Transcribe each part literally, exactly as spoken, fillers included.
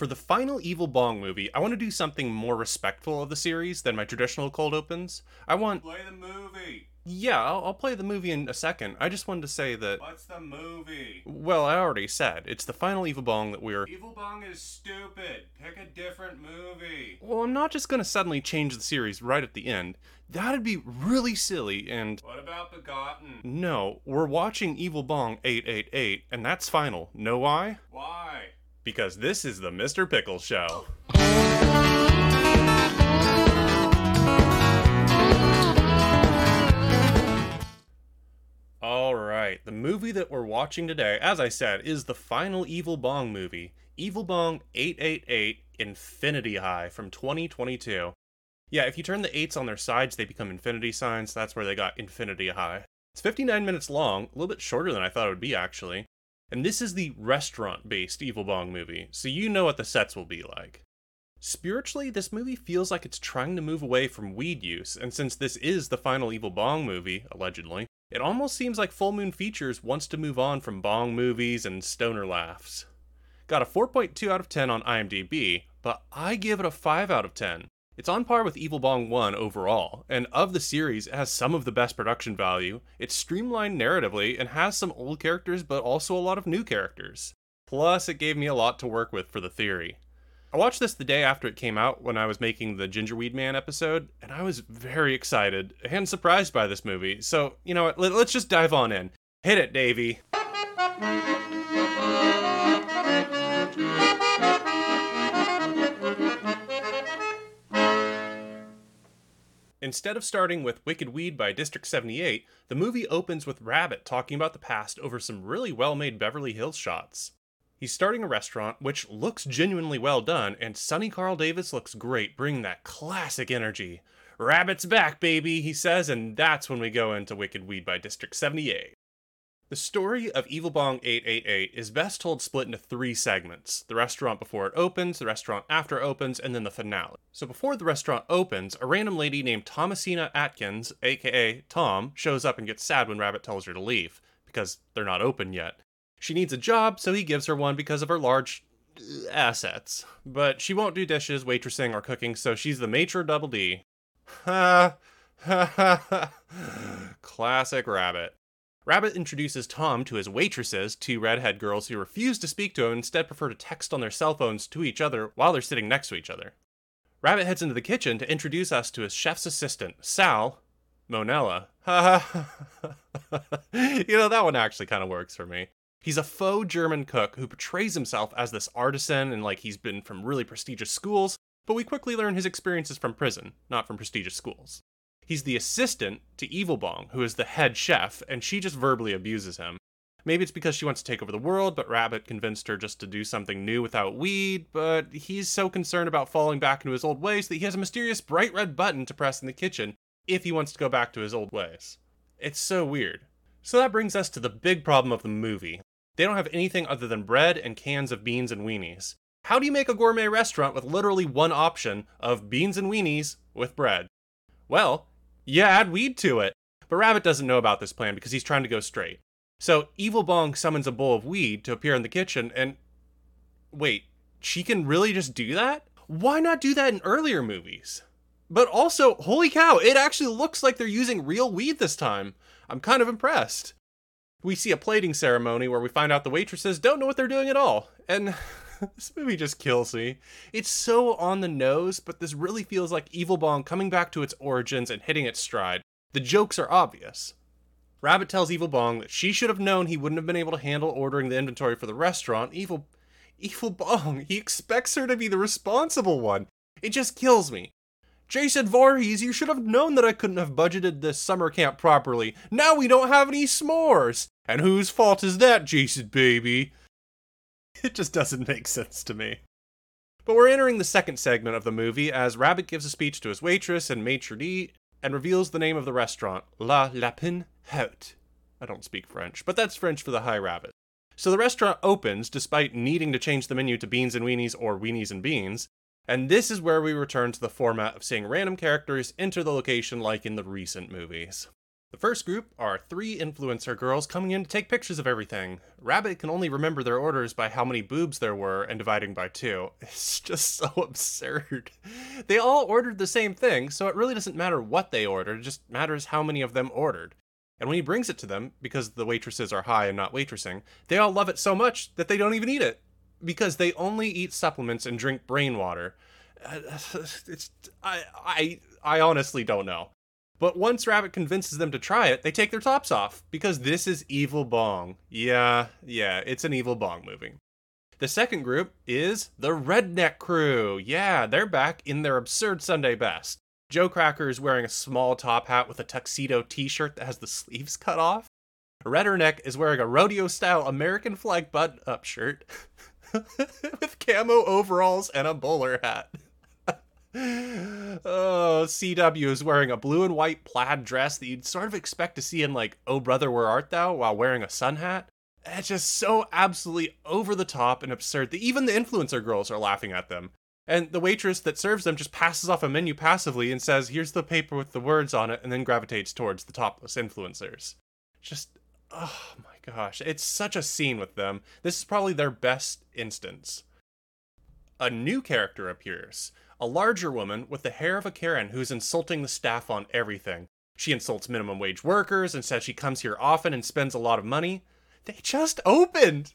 For the final Evil Bong movie, I want to do something more respectful of the series than my traditional cold opens. I want... Play the movie! Yeah, I'll, I'll play the movie in a second. I just wanted to say that... What's the movie? Well, I already said. It's the final Evil Bong that we're... Evil Bong is stupid. Pick a different movie. Well, I'm not just going to suddenly change the series right at the end. That'd be really silly and... What about Begotten? No, we're watching Evil Bong eight eight eight, and that's final. Know why? Why? Because this is the Mister Pickle Show. Alright, the movie that we're watching today, as I said, is the final Evil Bong movie, Evil Bong eight eight eight Infinity High from twenty twenty-two. Yeah, if you turn the eights on their sides, they become infinity signs. That's where they got Infinity High. It's fifty-nine minutes long, a little bit shorter than I thought it would be, actually. And this is the restaurant-based Evil Bong movie, so you know what the sets will be like. Spiritually, this movie feels like it's trying to move away from weed use, and since this is the final Evil Bong movie, allegedly, it almost seems like Full Moon Features wants to move on from Bong movies and stoner laughs. Got a four point two out of ten on IMDb, but I give it a five out of ten. It's on par with Evil Bong one overall, and of the series, it has some of the best production value. It's streamlined narratively and has some old characters, but also a lot of new characters. Plus, it gave me a lot to work with for the theory. I watched this the day after it came out when I was making the Gingerweed Man episode, and I was very excited and surprised by this movie. So, you know what, let's just dive on in. Hit it, Davey. Instead of starting with Wicked Weed by District seventy-eight, the movie opens with Rabbit talking about the past over some really well-made Beverly Hills shots. He's starting a restaurant, which looks genuinely well done, and Sonny Carl Davis looks great, bringing that classic energy. Rabbit's back, baby, he says, and that's when we go into Wicked Weed by District seventy-eight. The story of Evil Bong eight eight eight is best told split into three segments. The restaurant before it opens, the restaurant after it opens, and then the finale. So before the restaurant opens, a random lady named Thomasina Atkins, aka Tom, shows up and gets sad when Rabbit tells her to leave, because they're not open yet. She needs a job, so he gives her one because of her large assets. But she won't do dishes, waitressing, or cooking, so she's the maitre double D. Ha, ha, ha, ha. Classic Rabbit. Rabbit introduces Tom to his waitresses, two redhead girls who refuse to speak to him and instead prefer to text on their cell phones to each other while they're sitting next to each other. Rabbit heads into the kitchen to introduce us to his chef's assistant, Sal Monella. Ha ha ha. You know, that one actually kind of works for me. He's a faux German cook who portrays himself as this artisan and like he's been from really prestigious schools, but we quickly learn his experience is from prison, not from prestigious schools. He's the assistant to Evil Bong, who is the head chef, and she just verbally abuses him. Maybe it's because she wants to take over the world, but Rabbit convinced her just to do something new without weed, but he's so concerned about falling back into his old ways that he has a mysterious bright red button to press in the kitchen if he wants to go back to his old ways. It's so weird. So that brings us to the big problem of the movie. They don't have anything other than bread and cans of beans and weenies. How do you make a gourmet restaurant with literally one option of beans and weenies with bread? Well, you add weed to it. But Rabbit doesn't know about this plan because he's trying to go straight. So Evil Bong summons a bowl of weed to appear in the kitchen and... Wait, she can really just do that? Why not do that in earlier movies? But also, holy cow, it actually looks like they're using real weed this time. I'm kind of impressed. We see a plating ceremony where we find out the waitresses don't know what they're doing at all. And this movie just kills me. It's so on the nose, but this really feels like Evil Bong coming back to its origins and hitting its stride. The jokes are obvious. Rabbit tells Evil Bong that she should have known he wouldn't have been able to handle ordering the inventory for the restaurant. Evil, Evil Bong, he expects her to be the responsible one. It just kills me. Jason Voorhees, you should have known that I couldn't have budgeted this summer camp properly. Now we don't have any s'mores. And whose fault is that, Jason, baby? It just doesn't make sense to me. But we're entering the second segment of the movie as Rabbit gives a speech to his waitress and maitre d' and reveals the name of the restaurant, La Lapin Haute. I don't speak French, but that's French for the high rabbit. So the restaurant opens despite needing to change the menu to beans and weenies or weenies and beans. And this is where we return to the format of seeing random characters enter the location like in the recent movies. The first group are three influencer girls coming in to take pictures of everything. Rabbit can only remember their orders by how many boobs there were and dividing by two. It's just so absurd. They all ordered the same thing, so it really doesn't matter what they ordered, it just matters how many of them ordered. And when he brings it to them, because the waitresses are high and not waitressing, they all love it so much that they don't even eat it, because they only eat supplements and drink brain water. It's, I, I, I honestly don't know. But once Rabbit convinces them to try it, they take their tops off, because this is Evil Bong. Yeah, yeah, it's an Evil Bong movie. The second group is the Redneck Crew. Yeah, they're back in their absurd Sunday best. Joe Cracker is wearing a small top hat with a tuxedo t-shirt that has the sleeves cut off. Redderneck is wearing a rodeo-style American flag button-up shirt with camo overalls and a bowler hat. Oh, C W is wearing a blue and white plaid dress that you'd sort of expect to see in like Oh Brother Where Art Thou while wearing a sun hat. It's just so absolutely over the top and absurd that even the influencer girls are laughing at them. And the waitress that serves them just passes off a menu passively and says, here's the paper with the words on it, and then gravitates towards the topless influencers. Just, oh my gosh, it's such a scene with them. This is probably their best instance. A new character appears. A larger woman with the hair of a Karen who's insulting the staff on everything. She insults minimum wage workers and says she comes here often and spends a lot of money. They just opened!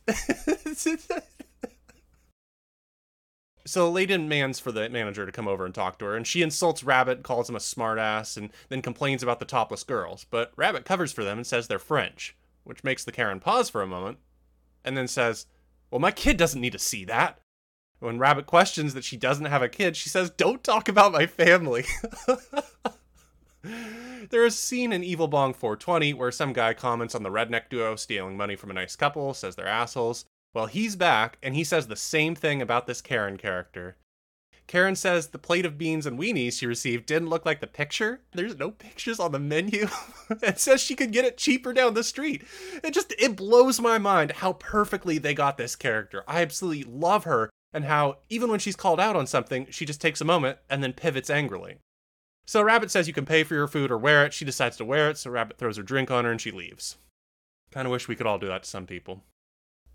So Layden mans for the manager to come over and talk to her, and she insults Rabbit, calls him a smartass, and then complains about the topless girls. But Rabbit covers for them and says they're French, which makes the Karen pause for a moment, and then says, well, my kid doesn't need to see that. When Rabbit questions that she doesn't have a kid, she says, don't talk about my family. There is a scene in Evil Bong four twenty where some guy comments on the redneck duo stealing money from a nice couple, says they're assholes. Well, he's back, and he says the same thing about this Karen character. Karen says the plate of beans and weenies she received didn't look like the picture. There's no pictures on the menu. It says she could get it cheaper down the street. It just, it blows my mind how perfectly they got this character. I absolutely love her. And how, even when she's called out on something, she just takes a moment and then pivots angrily. So Rabbit says you can pay for your food or wear it. She decides to wear it, so Rabbit throws her drink on her and she leaves. Kind of wish we could all do that to some people.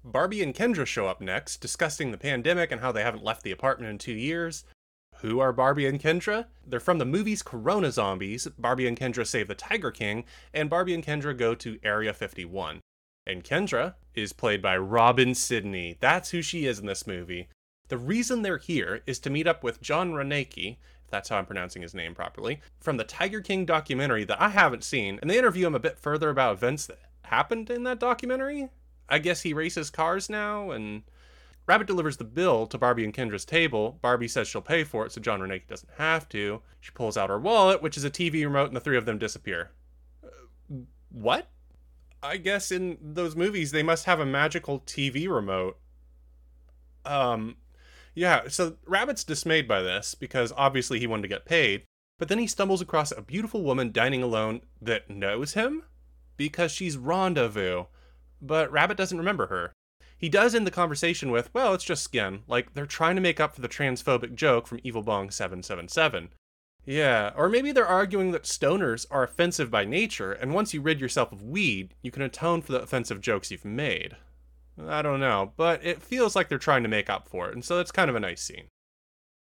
Barbie and Kendra show up next, discussing the pandemic and how they haven't left the apartment in two years. Who are Barbie and Kendra? They're from the movies Corona Zombies, Barbie and Kendra Save the Tiger King, and Barbie and Kendra Go to Area fifty-one. And Kendra is played by Robin Sydney. That's who she is in this movie. The reason they're here is to meet up with John Ranecki, if that's how I'm pronouncing his name properly, from the Tiger King documentary that I haven't seen, and they interview him a bit further about events that happened in that documentary. I guess he races cars now, and Rabbit delivers the bill to Barbie and Kendra's table. Barbie says she'll pay for it, so John Ranecki doesn't have to. She pulls out her wallet, which is a T V remote, and the three of them disappear. Uh, what? I guess in those movies, they must have a magical T V remote. Um... Yeah, so Rabbit's dismayed by this, because obviously he wanted to get paid, but then he stumbles across a beautiful woman dining alone that knows him, because she's Rendezvous, but Rabbit doesn't remember her. He does end the conversation with, well, it's just skin, like they're trying to make up for the transphobic joke from Evil Bong seven seven seven. Yeah, or maybe they're arguing that stoners are offensive by nature, and once you rid yourself of weed, you can atone for the offensive jokes you've made. I don't know, but it feels like they're trying to make up for it, and so that's kind of a nice scene.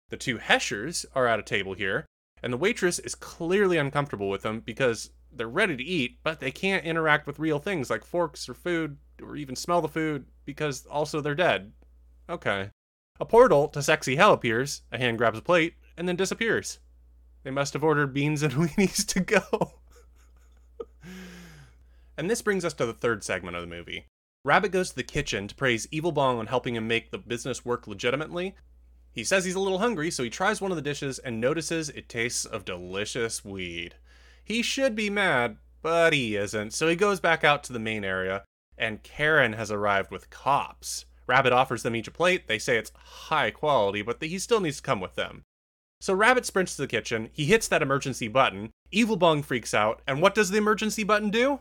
The two Heshers are at a table here, and the waitress is clearly uncomfortable with them because they're ready to eat, but they can't interact with real things like forks or food, or even smell the food, because also they're dead. Okay. A portal to Sexy Hell appears, a hand grabs a plate, and then disappears. They must have ordered beans and weenies to go. And this brings us to the third segment of the movie. Rabbit goes to the kitchen to praise Evil Bong on helping him make the business work legitimately. He says he's a little hungry, so he tries one of the dishes and notices it tastes of delicious weed. He should be mad, but he isn't, so he goes back out to the main area, and Karen has arrived with cops. Rabbit offers them each a plate. They say it's high quality, but he still needs to come with them. So Rabbit sprints to the kitchen, he hits that emergency button, Evil Bong freaks out, and what does the emergency button do?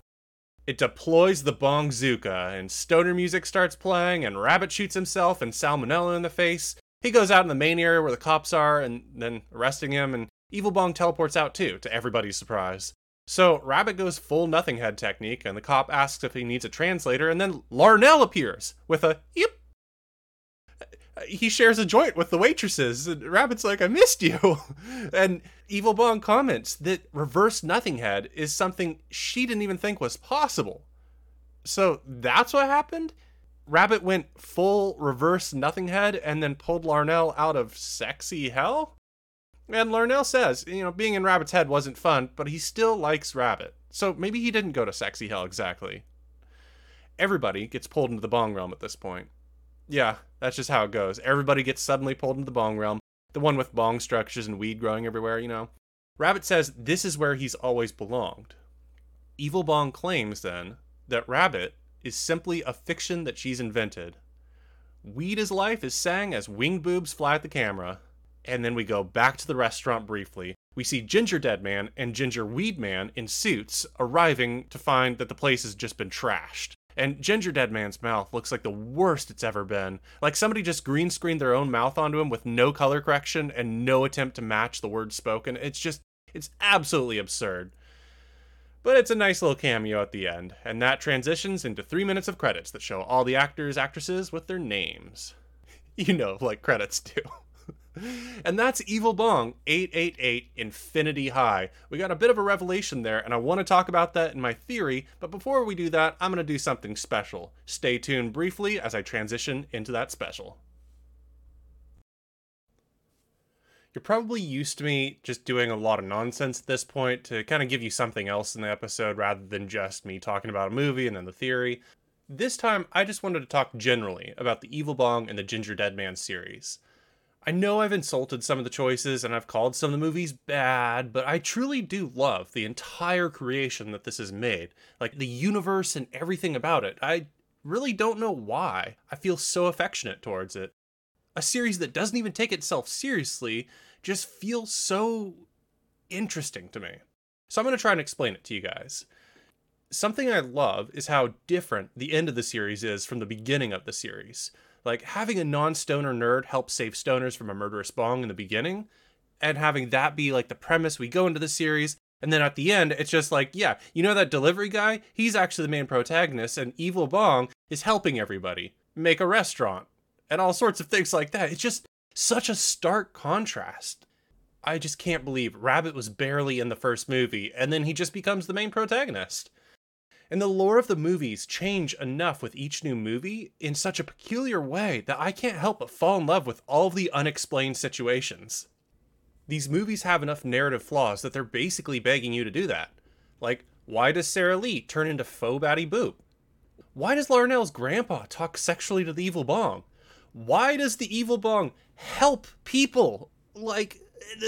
It deploys the Bongzuka, and stoner music starts playing, and Rabbit shoots himself and Salmonella in the face. He goes out in the main area where the cops are, and then arresting him, and Evil Bong teleports out too, to everybody's surprise. So Rabbit goes full Nothinghead technique, and the cop asks if he needs a translator, and then Larnell appears with a yip. He shares a joint with the waitresses, and Rabbit's like, I missed you. And Evil Bong comments that reverse Nothinghead is something she didn't even think was possible. So that's what happened? Rabbit went full reverse Nothinghead and then pulled Larnell out of Sexy Hell? And Larnell says, you know, being in Rabbit's head wasn't fun, but he still likes Rabbit. So maybe he didn't go to Sexy Hell exactly. Everybody gets pulled into the Bong Realm at this point. Yeah, that's just how it goes. Everybody gets suddenly pulled into the Bong Realm. The one with bong structures and weed growing everywhere, you know. Rabbit says this is where he's always belonged. Evil Bong claims, then, that Rabbit is simply a fiction that she's invented. Weed is life is sang as winged boobs fly at the camera. And then we go back to the restaurant briefly. We see Gingerdead Man and Gingerweed Man in suits arriving to find that the place has just been trashed. And Gingerdead Man's mouth looks like the worst it's ever been. Like somebody just green screened their own mouth onto him with no color correction and no attempt to match the words spoken. It's just, it's absolutely absurd. But it's a nice little cameo at the end, and that transitions into three minutes of credits that show all the actors, actresses with their names. You know, like credits do. And that's Evil Bong eight eight eight Infinity High. We got a bit of a revelation there, and I want to talk about that in my theory, but before we do that, I'm going to do something special. Stay tuned briefly as I transition into that special. You're probably used to me just doing a lot of nonsense at this point to kind of give you something else in the episode rather than just me talking about a movie and then the theory. This time, I just wanted to talk generally about the Evil Bong and the Gingerdead Man series. I know I've insulted some of the choices and I've called some of the movies bad, but I truly do love the entire creation that this has made. Like the universe and everything about it. I really don't know why I feel so affectionate towards it. A series that doesn't even take itself seriously just feels so interesting to me. So I'm going to try and explain it to you guys. Something I love is how different the end of the series is from the beginning of the series. Like, having a non-stoner nerd help save stoners from a murderous bong in the beginning, and having that be, like, the premise we go into the series, and then at the end, it's just like, yeah, you know that delivery guy? He's actually the main protagonist, and Evil Bong is helping everybody make a restaurant, and all sorts of things like that. It's just such a stark contrast. I just can't believe Rabbit was barely in the first movie, and then he just becomes the main protagonist. And the lore of the movies change enough with each new movie in such a peculiar way that I can't help but fall in love with all of the unexplained situations. These movies have enough narrative flaws that they're basically begging you to do that. Like, why does Sarah Lee turn into faux Batty Boop? Why does Larnell's grandpa talk sexually to the Evil Bong? Why does the Evil Bong help people? Like,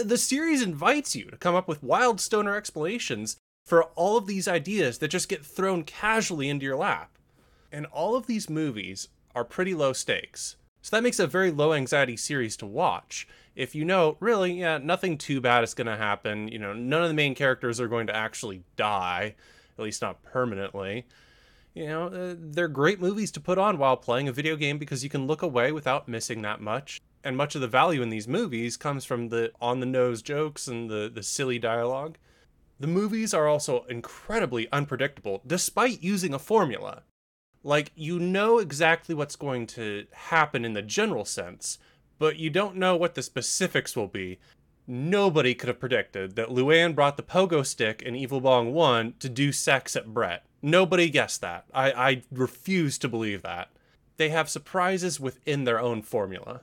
the series invites you to come up with wild stoner explanations for all of these ideas that just get thrown casually into your lap. And all of these movies are pretty low stakes. So that makes a very low anxiety series to watch. If you know, really, yeah, nothing too bad is gonna happen. You know, none of the main characters are going to actually die, at least not permanently. You know, they're great movies to put on while playing a video game because you can look away without missing that much. And much of the value in these movies comes from the on-the-nose jokes and the, the silly dialogue. The movies are also incredibly unpredictable, despite using a formula. Like, you know exactly what's going to happen in the general sense, but you don't know what the specifics will be. Nobody could have predicted that Luann brought the pogo stick in Evil Bong one to do sex at Brett. Nobody guessed that. I, I refuse to believe that. They have surprises within their own formula.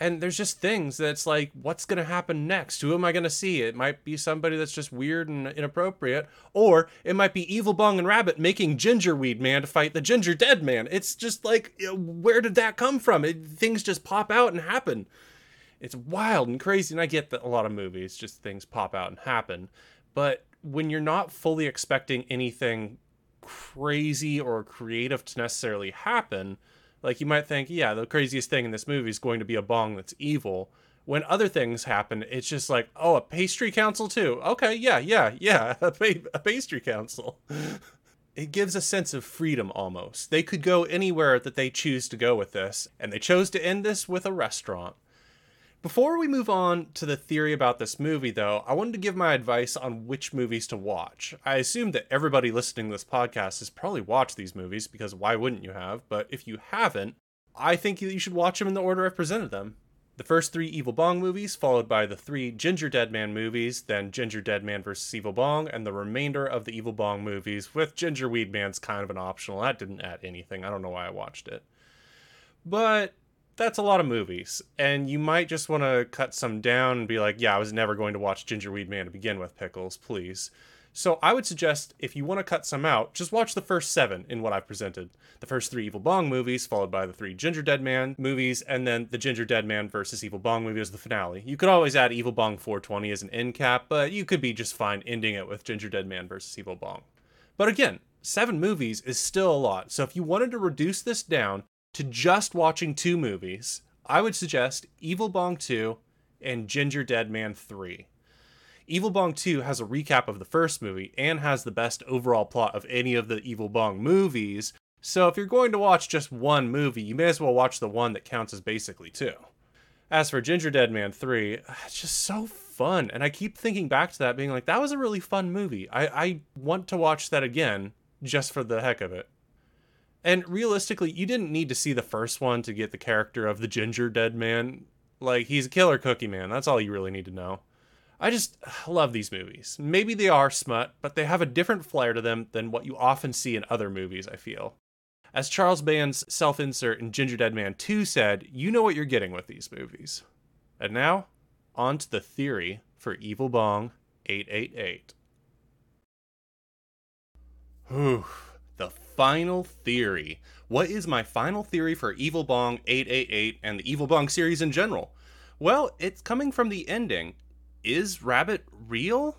And there's just things that's like, what's going to happen next? Who am I going to see? It might be somebody that's just weird and inappropriate. Or it might be Evil Bong and Rabbit making Gingerweed Man to fight the Gingerdead Man. It's just like, where did that come from? It, things just pop out and happen. It's wild and crazy. And I get that a lot of movies, just things pop out and happen. But when you're not fully expecting anything crazy or creative to necessarily happen, like, you might think, yeah, the craziest thing in this movie is going to be a bong that's evil. When other things happen, it's just like, oh, a pastry council too. Okay, yeah, yeah, yeah, a, pa- a pastry council. It gives a sense of freedom almost. They could go anywhere that they choose to go with this, and they chose to end this with a restaurant. Before we move on to the theory about this movie, though, I wanted to give my advice on which movies to watch. I assume that everybody listening to this podcast has probably watched these movies, because why wouldn't you have? But if you haven't, I think you should watch them in the order I've presented them. The first three Evil Bong movies, followed by the three Gingerdead Man movies, then Gingerdead Man versus. Evil Bong, and the remainder of the Evil Bong movies, with Gingerweed Man's kind of an optional. That didn't add anything. I don't know why I watched it. But that's a lot of movies, and you might just want to cut some down and be like, yeah, I was never going to watch Gingerweed Man to begin with, Pickles, please. So I would suggest, if you want to cut some out, just watch the first seven in what I've presented. The first three Evil Bong movies, followed by the three Gingerdead Man movies, and then the Gingerdead Man versus. Evil Bong movie as the finale. You could always add Evil Bong four twenty as an end cap, but you could be just fine ending it with Gingerdead Man versus. Evil Bong. But again, seven movies is still a lot, so if you wanted to reduce this down to just watching two movies, I would suggest Evil Bong two and Gingerdead Man three. Evil Bong two has a recap of the first movie and has the best overall plot of any of the Evil Bong movies, so if you're going to watch just one movie, you may as well watch the one that counts as basically two. As for Gingerdead Man three, it's just so fun, and I keep thinking back to that being like, that was a really fun movie. I, I want to watch that again just for the heck of it. And realistically, you didn't need to see the first one to get the character of the Gingerdead Man. Like, he's a killer cookie man. That's all you really need to know. I just love these movies. Maybe they are smut, but they have a different flair to them than what you often see in other movies, I feel. As Charles Band's self-insert in Gingerdead Man two said, you know what you're getting with these movies. And now, on to the theory for Evil Bong eight eight eight. Whew. The final theory. What is my final theory for Evil Bong eight eight eight and the Evil Bong series in general? Well, it's coming from the ending. Is Rabbit real?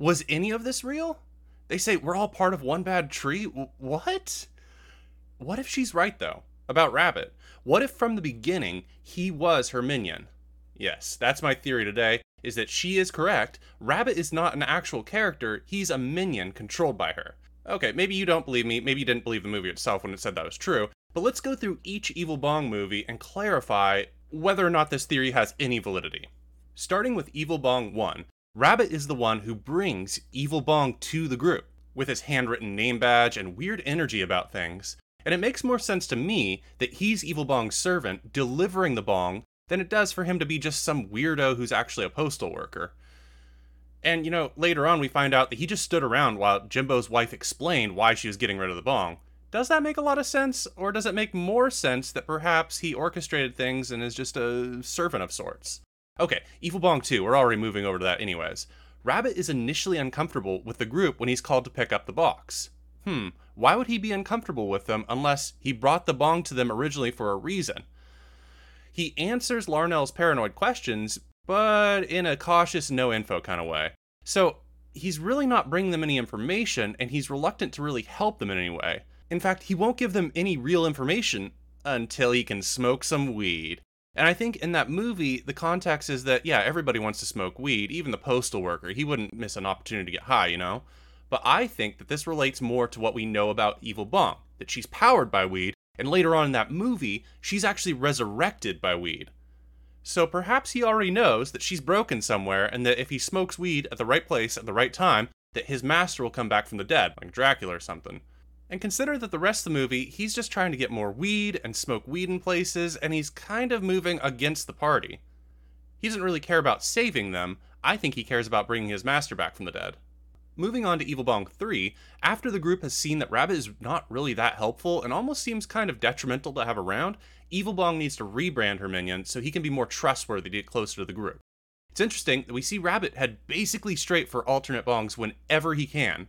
Was any of this real? They say we're all part of one bad tree. W- what? What if she's right, though, about Rabbit? What if from the beginning he was her minion? Yes, that's my theory today, is that she is correct. Rabbit is not an actual character. He's a minion controlled by her. Okay, maybe you don't believe me, maybe you didn't believe the movie itself when it said that was true, but let's go through each Evil Bong movie and clarify whether or not this theory has any validity. Starting with Evil Bong one, Rabbit is the one who brings Evil Bong to the group, with his handwritten name badge and weird energy about things, and it makes more sense to me that he's Evil Bong's servant delivering the bong than it does for him to be just some weirdo who's actually a postal worker. And, you know, later on we find out that he just stood around while Jimbo's wife explained why she was getting rid of the bong. Does that make a lot of sense, or does it make more sense that perhaps he orchestrated things and is just a servant of sorts? Okay, Evil Bong two, we're already moving over to that anyways. Rabbit is initially uncomfortable with the group when he's called to pick up the box. Hmm, why would he be uncomfortable with them unless he brought the bong to them originally for a reason? He answers Larnell's paranoid questions, but in a cautious, no-info kind of way. So he's really not bringing them any information, and he's reluctant to really help them in any way. In fact, he won't give them any real information until he can smoke some weed. And I think in that movie, the context is that, yeah, everybody wants to smoke weed, even the postal worker. He wouldn't miss an opportunity to get high, you know? But I think that this relates more to what we know about Evil Bong, that she's powered by weed, and later on in that movie, she's actually resurrected by weed. So perhaps he already knows that she's broken somewhere, and that if he smokes weed at the right place at the right time, that his master will come back from the dead, like Dracula or something. And consider that the rest of the movie, he's just trying to get more weed and smoke weed in places, and he's kind of moving against the party. He doesn't really care about saving them. I think he cares about bringing his master back from the dead. Moving on to Evil Bong three, after the group has seen that Rabbit is not really that helpful and almost seems kind of detrimental to have around, Evil Bong needs to rebrand her minion so he can be more trustworthy to get closer to the group. It's interesting that we see Rabbit head basically straight for alternate bongs whenever he can.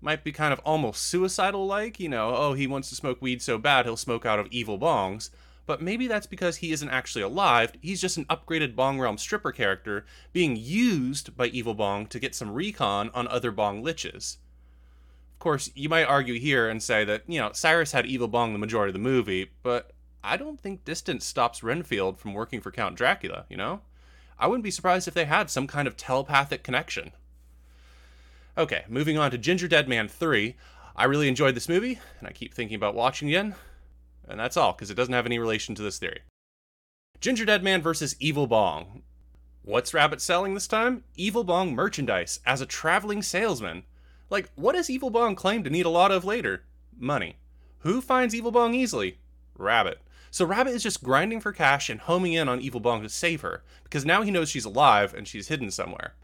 Might be kind of almost suicidal-like, you know, oh, he wants to smoke weed so bad he'll smoke out of evil bongs, but maybe that's because he isn't actually alive, he's just an upgraded Bong Realm stripper character being used by Evil Bong to get some recon on other Bong liches. Of course, you might argue here and say that, you know, Cyrus had Evil Bong the majority of the movie, but I don't think distance stops Renfield from working for Count Dracula, you know? I wouldn't be surprised if they had some kind of telepathic connection. Okay, moving on to Gingerdead Man three. I really enjoyed this movie, and I keep thinking about watching again. And that's all, because it doesn't have any relation to this theory. Gingerdead Man versus. Evil Bong. What's Rabbit selling this time? Evil Bong merchandise as a traveling salesman. Like, what does Evil Bong claim to need a lot of later? Money. Who finds Evil Bong easily? Rabbit. So Rabbit is just grinding for cash and homing in on Evil Bong to save her, because now he knows she's alive and she's hidden somewhere.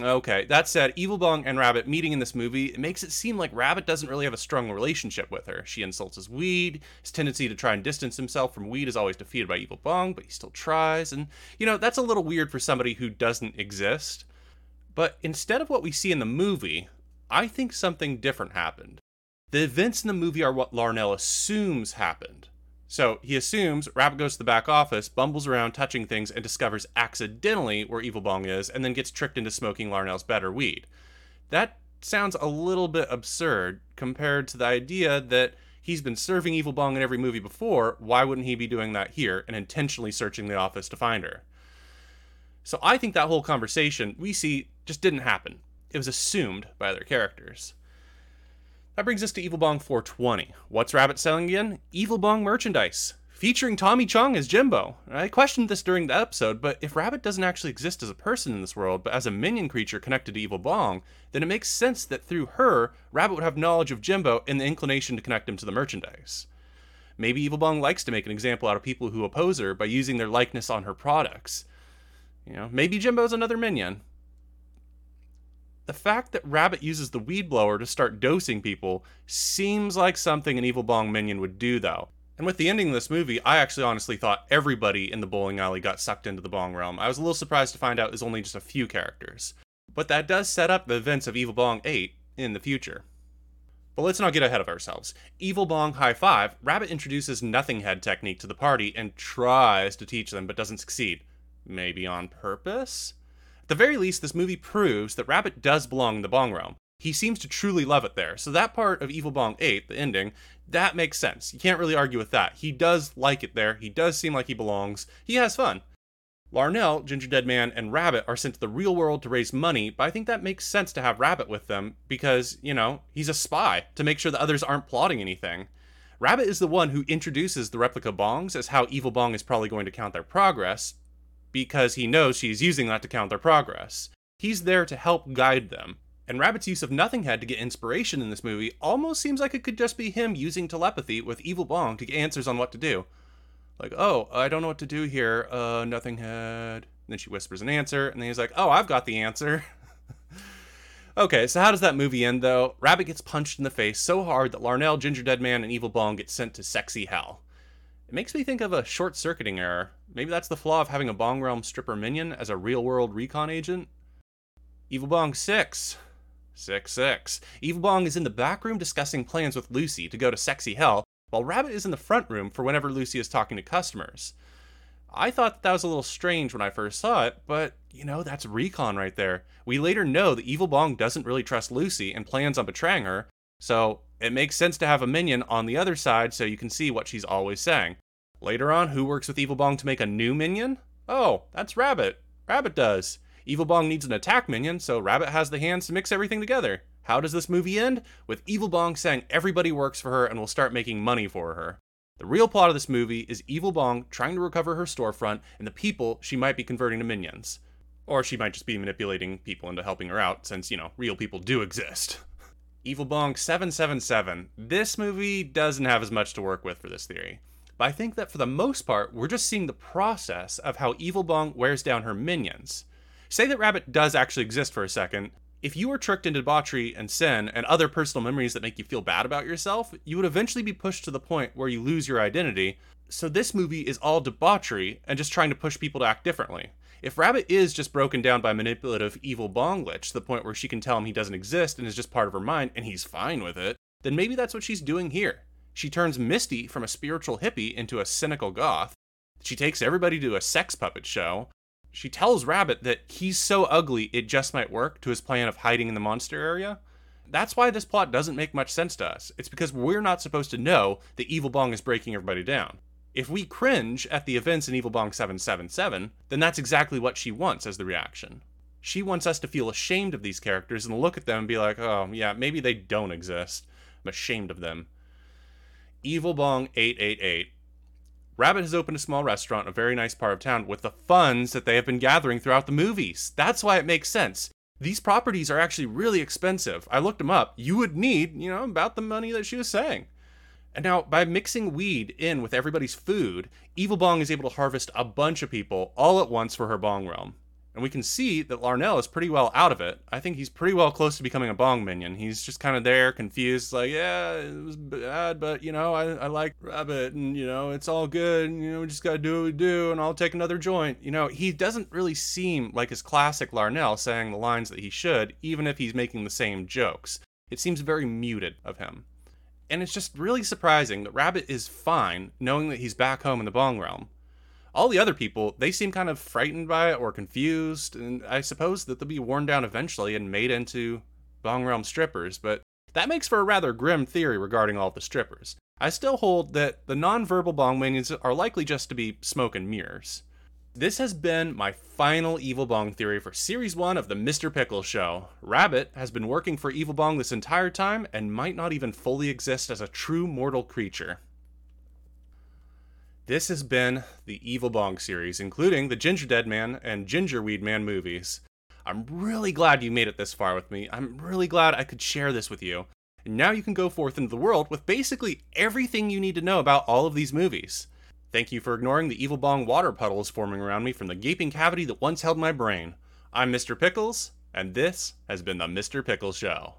Okay, that said, Evil Bong and Rabbit meeting in this movie, it makes it seem like Rabbit doesn't really have a strong relationship with her. She insults his weed, his tendency to try and distance himself from weed is always defeated by Evil Bong, but he still tries, and, you know, that's a little weird for somebody who doesn't exist. But instead of what we see in the movie, I think something different happened. The events in the movie are what Larnell assumes happened. So, he assumes Rabbit goes to the back office, bumbles around touching things, and discovers accidentally where Evil Bong is, and then gets tricked into smoking Larnell's better weed. That sounds a little bit absurd compared to the idea that he's been serving Evil Bong in every movie before. Why wouldn't he be doing that here and intentionally searching the office to find her? So I think that whole conversation we see just didn't happen. It was assumed by other characters. That brings us to Evil Bong four twenty. What's Rabbit selling again? Evil Bong merchandise, featuring Tommy Chong as Jimbo. I questioned this during the episode, but if Rabbit doesn't actually exist as a person in this world, but as a minion creature connected to Evil Bong, then it makes sense that through her, Rabbit would have knowledge of Jimbo and the inclination to connect him to the merchandise. Maybe Evil Bong likes to make an example out of people who oppose her by using their likeness on her products. You know, maybe Jimbo's another minion. The fact that Rabbit uses the weed blower to start dosing people seems like something an Evil Bong minion would do, though. And with the ending of this movie, I actually honestly thought everybody in the bowling alley got sucked into the Bong Realm. I was a little surprised to find out it was only just a few characters. But that does set up the events of Evil Bong eight in the future. But let's not get ahead of ourselves. Evil Bong High Five, Rabbit introduces Nothinghead technique to the party and tries to teach them, but doesn't succeed. Maybe on purpose? At the very least, this movie proves that Rabbit does belong in the Bong Realm. He seems to truly love it there, so that part of Evil Bong eight, the ending, that makes sense. You can't really argue with that. He does like it there, he does seem like he belongs, he has fun. Larnell, Gingerdead Man, and Rabbit are sent to the real world to raise money, but I think that makes sense to have Rabbit with them, because, you know, he's a spy, to make sure the others aren't plotting anything. Rabbit is the one who introduces the replica bongs as how Evil Bong is probably going to count their progress, because he knows she's using that to count their progress. He's there to help guide them. And Rabbit's use of Nothinghead to get inspiration in this movie almost seems like it could just be him using telepathy with Evil Bong to get answers on what to do. Like, oh, I don't know what to do here, uh, Nothinghead. And then she whispers an answer, and then he's like, oh, I've got the answer. Okay, so how does that movie end, though? Rabbit gets punched in the face so hard that Larnell, Gingerdead Man, and Evil Bong get sent to Sexy Hell. It makes me think of a short-circuiting error. Maybe that's the flaw of having a Bong Realm stripper minion as a real-world recon agent. Evil Bong six. six six. Evil Bong is in the back room discussing plans with Lucy to go to Sexy Hell, while Rabbit is in the front room for whenever Lucy is talking to customers. I thought that, that was a little strange when I first saw it, but, you know, that's recon right there. We later know that Evil Bong doesn't really trust Lucy and plans on betraying her, so it makes sense to have a minion on the other side so you can see what she's always saying. Later on, who works with Evil Bong to make a new minion? Oh, that's Rabbit. Rabbit does. Evil Bong needs an attack minion, so Rabbit has the hands to mix everything together. How does this movie end? With Evil Bong saying everybody works for her and will start making money for her. The real plot of this movie is Evil Bong trying to recover her storefront and the people she might be converting to minions. Or she might just be manipulating people into helping her out, since, you know, real people do exist. Evil Bong seven seven seven. This movie doesn't have as much to work with for this theory. But I think that for the most part, we're just seeing the process of how Evil Bong wears down her minions. Say that Rabbit does actually exist for a second. If you were tricked into debauchery and sin and other personal memories that make you feel bad about yourself, you would eventually be pushed to the point where you lose your identity. So this movie is all debauchery and just trying to push people to act differently. If Rabbit is just broken down by manipulative Evil Bong glitch to the point where she can tell him he doesn't exist and is just part of her mind and he's fine with it, then maybe that's what she's doing here. She turns Misty from a spiritual hippie into a cynical goth. She takes everybody to a sex puppet show. She tells Rabbit that he's so ugly it just might work to his plan of hiding in the monster area. That's why this plot doesn't make much sense to us. It's because we're not supposed to know that Evil Bong is breaking everybody down. If we cringe at the events in Evil Bong seven seven seven, then that's exactly what she wants as the reaction. She wants us to feel ashamed of these characters and look at them and be like, oh yeah, maybe they don't exist. I'm ashamed of them. Evil Bong eight eight eight. Rabbit has opened a small restaurant in a very nice part of town with the funds that they have been gathering throughout the movies. That's why it makes sense. These properties are actually really expensive. I looked them up. You would need, you know, about the money that she was saying. And now, by mixing weed in with everybody's food, Evil Bong is able to harvest a bunch of people all at once for her Bong Realm. And we can see that Larnell is pretty well out of it. I think he's pretty well close to becoming a Bong minion. He's just kind of there, confused, like, yeah, it was bad, but, you know, I, I like Rabbit, and, you know, it's all good, and, you know, we just gotta do what we do, and I'll take another joint. You know, he doesn't really seem like his classic Larnell saying the lines that he should, even if he's making the same jokes. It seems very muted of him. And it's just really surprising that Rabbit is fine, knowing that he's back home in the Bong Realm. All the other people, they seem kind of frightened by it or confused, and I suppose that they'll be worn down eventually and made into Bong Realm strippers, but that makes for a rather grim theory regarding all the strippers. I still hold that the non-verbal Bongwenians are likely just to be smoke and mirrors. This has been my final Evil Bong theory for Series one of the Mister Pickle Show. Rabbit has been working for Evil Bong this entire time and might not even fully exist as a true mortal creature. This has been the Evil Bong series, including the Gingerdead Man and Gingerweed Man movies. I'm really glad you made it this far with me. I'm really glad I could share this with you. And now you can go forth into the world with basically everything you need to know about all of these movies. Thank you for ignoring the Evil Bong water puddles forming around me from the gaping cavity that once held my brain. I'm Mister Pickles, and this has been the Mister Pickles Show.